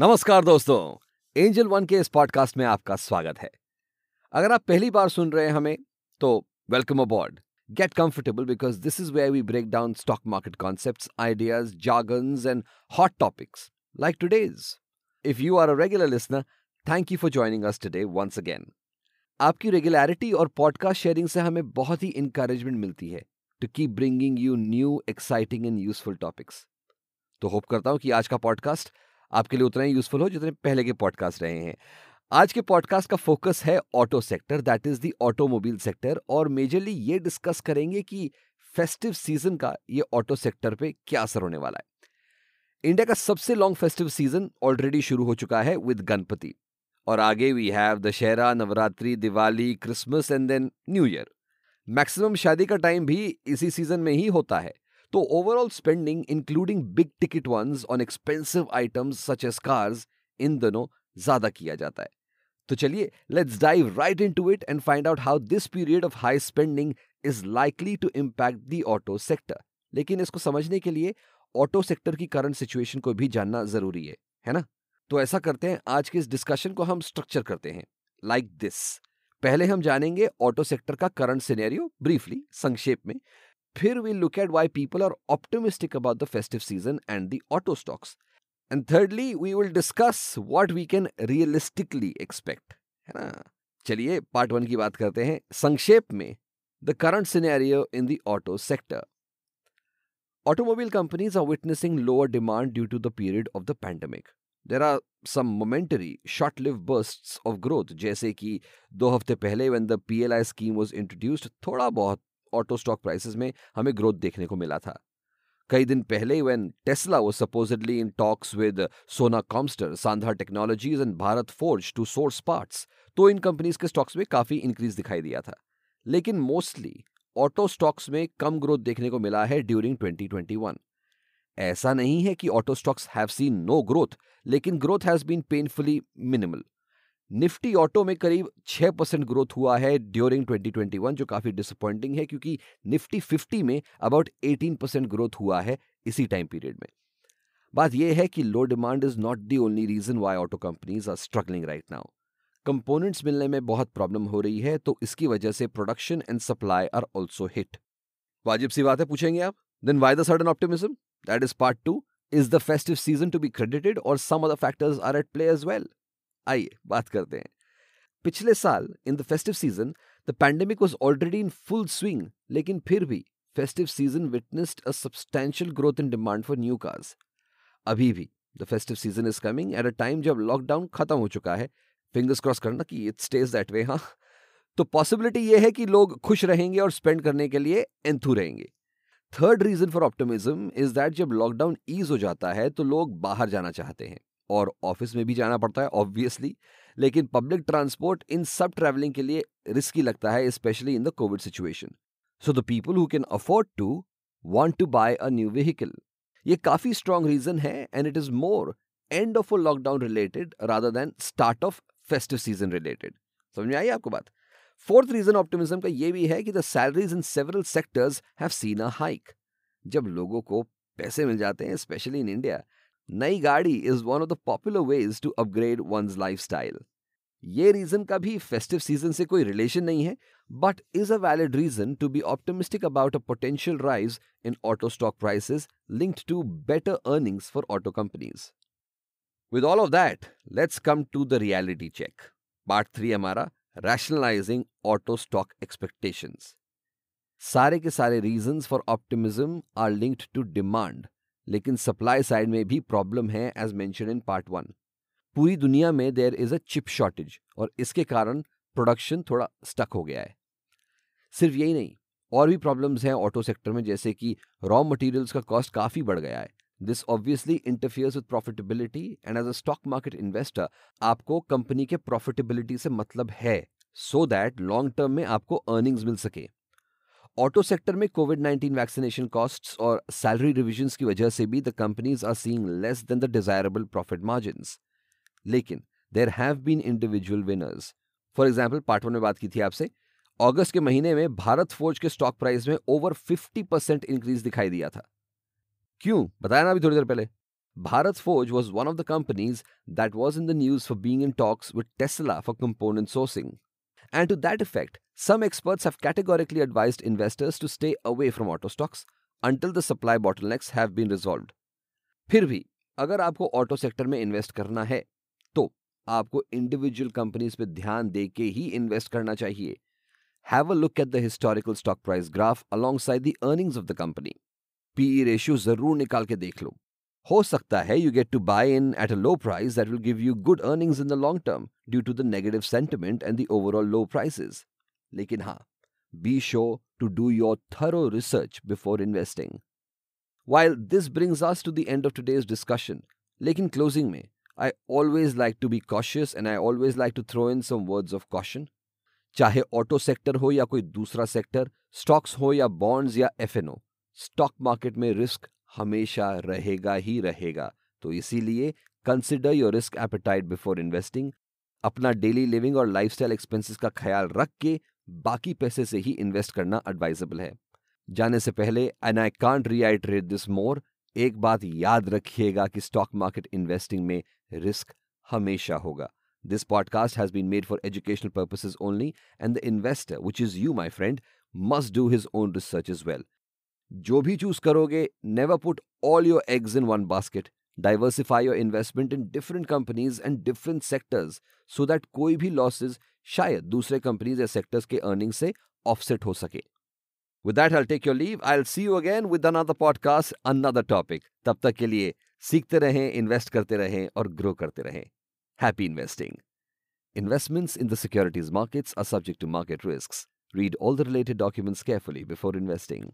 नमस्कार दोस्तों, angel one के इस पॉडकास्ट में आपका स्वागत है। अगर आप पहली बार सुन रहे हैं हमें तो welcome aboard, get comfortable because this is where we break down stock market concepts, ideas, jargons and hot topics like today's. If you are a regular listener, thank you for joining us today once again. आपकी regularity और podcast sharing से हमें बहुत ही encouragement मिलती है to keep bringing you new exciting and useful topics. तो hope करता हूं कि आज का पॉडकास्ट आपके लिए उतना ही यूजफुल हो जितने पहले के पॉडकास्ट रहे हैं। आज के पॉडकास्ट का फोकस है auto sector, that is the automobile sector, और मेजरली ये डिस्कस करेंगे कि फेस्टिव सीजन का ये ऑटो सेक्टर पे क्या असर होने वाला है। इंडिया का सबसे लॉन्ग फेस्टिव सीजन ऑलरेडी शुरू हो चुका है विद गणपति, और आगे we have Dussehra, Navratri, Diwali, Christmas and then new year. Maximum शादी का टाइम भी इसी सीजन में ही होता है। तो overall spending including big ticket once on expensive items such as cars इन दिनों ज्यादा किया जाता है। तो चलिए let's dive right into it and find out how this period of high spending is likely to impact the auto sector. लेकिन इसको समझने के लिए ऑटो सेक्टर की करंट सिचुएशन को भी जानना जरूरी है ना। तो ऐसा करते हैं, आज के इस डिस्कशन को हम स्ट्रक्चर करते हैं लाइक दिस। पहले हम जानेंगे ऑटो सेक्टर का करंट सिनेरियो ब्रीफली, संक्षेप में। Here we'll look at why people are optimistic about the festive season and the auto stocks. And thirdly, we will discuss what we can realistically expect. है ना? चलिए part one की बात करते हैं संक्षेप में, the current scenario in the auto sector. Automobile companies are witnessing lower demand due to the period of the pandemic. There are some momentary, short-lived bursts of growth, जैसे कि 2 हफ्ते पहले when the PLI scheme was introduced, थोड़ा बहुत auto stock prices में हमें growth देखने को मिला था। कई दिन पहले when Tesla was supposedly in talks with Sona Comstar, Sandhar technologies and Bharat forge to source parts, तो इन कंपनीज के स्टॉक्स में काफी इंक्रीज दिखाई दिया था। लेकिन मोस्टली ऑटो स्टॉक्स में कम ग्रोथ देखने को मिला है ड्यूरिंग 2021। ऐसा नहीं है कि auto stocks have seen no growth, लेकिन growth has been painfully minimal. Nifty auto में करीब 6% ग्रोथ हुआ है ड्यूरिंग 2021, जो काफ़ी डिसअपॉइंटिंग है क्योंकि निफ्टी 50 में अबाउट 18% ग्रोथ हुआ है इसी टाइम पीरियड में। बात यह है कि low demand is not the only reason why auto companies are struggling right now. Components मिलने में बहुत प्रॉब्लम हो रही है, तो इसकी वजह से production and supply are also hit. वाजिब सी बात है, पूछेंगे आप, then why the sudden optimism? That is part two. Is the festive season to be credited और some other factors are at play as well? आइए बात करते हैं। पिछले साल in the festive season the pandemic was already in full swing, लेकिन फिर भी festive season witnessed a substantial growth in demand for new cars. अभी भी the festive season is coming at a time जब लॉकडाउन खत्म हो चुका है। फिंगर्स क्रॉस करना कि इट स्टेज दैट वे। हाँ, तो पॉसिबिलिटी ये है कि लोग खुश रहेंगे और स्पेंड करने के लिए एंथू रहेंगे। Third reason for optimism is that जब लॉकडाउन ईज हो जाता है तो लोग बाहर जाना चाहते हैं, और ऑफिस में भी जाना पड़ता है ऑब्वियसली, लेकिन पब्लिक ट्रांसपोर्ट इन सब ट्रैवलिंग के लिए रिस्की लगता है, specially in the Covid situation. So the people who can afford to want to buy a new vehicle, ये काफी स्ट्रांग रीजन है, and it is more end of a lockdown related rather than start of festive season related. समझ में आई आपको बात? Fourth reason optimism का ये भी है कि the salaries in several sectors have seen a hike. जब लोगों को पैसे मिल जाते हैं, स्पेशली इन इंडिया, नई गाड़ी is one of the popular ways to upgrade one's lifestyle. ये रीजन का भी फेस्टिव सीजन से कोई रिलेशन नहीं है, but is a valid reason to be optimistic about a potential rise in auto stock prices linked to better earnings for auto companies. With all of that, let's come to the reality check. Part three हमारा rationalising auto stock expectations. सारे के सारे reasons for optimism are linked to demand, लेकिन supply side में भी problem है as mention in part one. पूरी दुनिया में there is a chip shortage, और इसके कारण प्रोडक्शन थोड़ा स्टक हो गया है। सिर्फ यही नहीं, और भी प्रॉब्लम्स हैं ऑटो सेक्टर में, जैसे कि रॉ मटेरियल्स का कॉस्ट काफ़ी बढ़ गया है। This obviously interferes with profitability, and as a stock market investor आपको कंपनी के प्रॉफिटेबिलिटी से मतलब है, सो दैट लॉन्ग टर्म में आपको अर्निंग्स मिल सके। ऑटो सेक्टर में कोविड-19 वैक्सीनेशन कॉस्ट्स और सैलरी रिविजन्स की वजह से भी the companies are seeing less than the desirable profit margins. लेकिन there have been individual winners. For example, part one में बात की थी आपसे, अगस्त के महीने में भारत फोर्ज के स्टॉक प्राइस में ओवर 50% इंक्रीज दिखाई दिया था। क्यों बताया ना अभी थोड़ी देर पहले। Bharat Forge was one of the companies that was in the news for being in talks with Tesla for component sourcing. And to that effect, some experts have categorically advised investors to stay away from auto stocks until the supply bottlenecks have been resolved. फिर भी अगर आपको auto sector में invest करना है, तो आपको individual companies पे ध्यान देके ही इन्वेस्ट करना चाहिए. Have a look at the historical stock price graph alongside the earnings of the company. P-E ratio जरूर निकाल के देख लो. हो सकता है you get to buy in at a low price that will give you good earnings in the long term due to the negative sentiment and the overall low prices. लेकिन हाँ, be sure to do your thorough research before investing. While this brings us to the end of today's discussion, लेकिन closing में, I always like to be cautious and I always like to throw in some words of caution. चाहे auto sector हो या कोई दूसरा sector, stocks हो या bonds या FNO, stock market में risk हमेशा रहेगा ही रहेगा. तो इसीलिए consider your risk appetite before investing. अपना daily living और lifestyle expenses का ख्याल रख के बाकी पैसे से ही invest करना advisable है. जाने से पहले, and I can't reiterate this more, एक बात याद रखिएगा कि stock market investing में risk हमेशा होगा. This podcast has been made for educational purposes only, and the investor, which is you, my friend, must do his own research as well. जो भी choose करोगे, never put all your eggs in one basket. Diversify your investment in different companies and different sectors so that कोई भी losses शायद दूसरे companies या sectors के earnings से offset हो सके. With that, I'll take your leave. I'll see you again with another podcast, another topic. तब तक के लिए सीखते रहें, invest करते रहें और grow करते रहें. Happy investing. Investments in the securities markets are subject to market risks. Read all the related documents carefully before investing.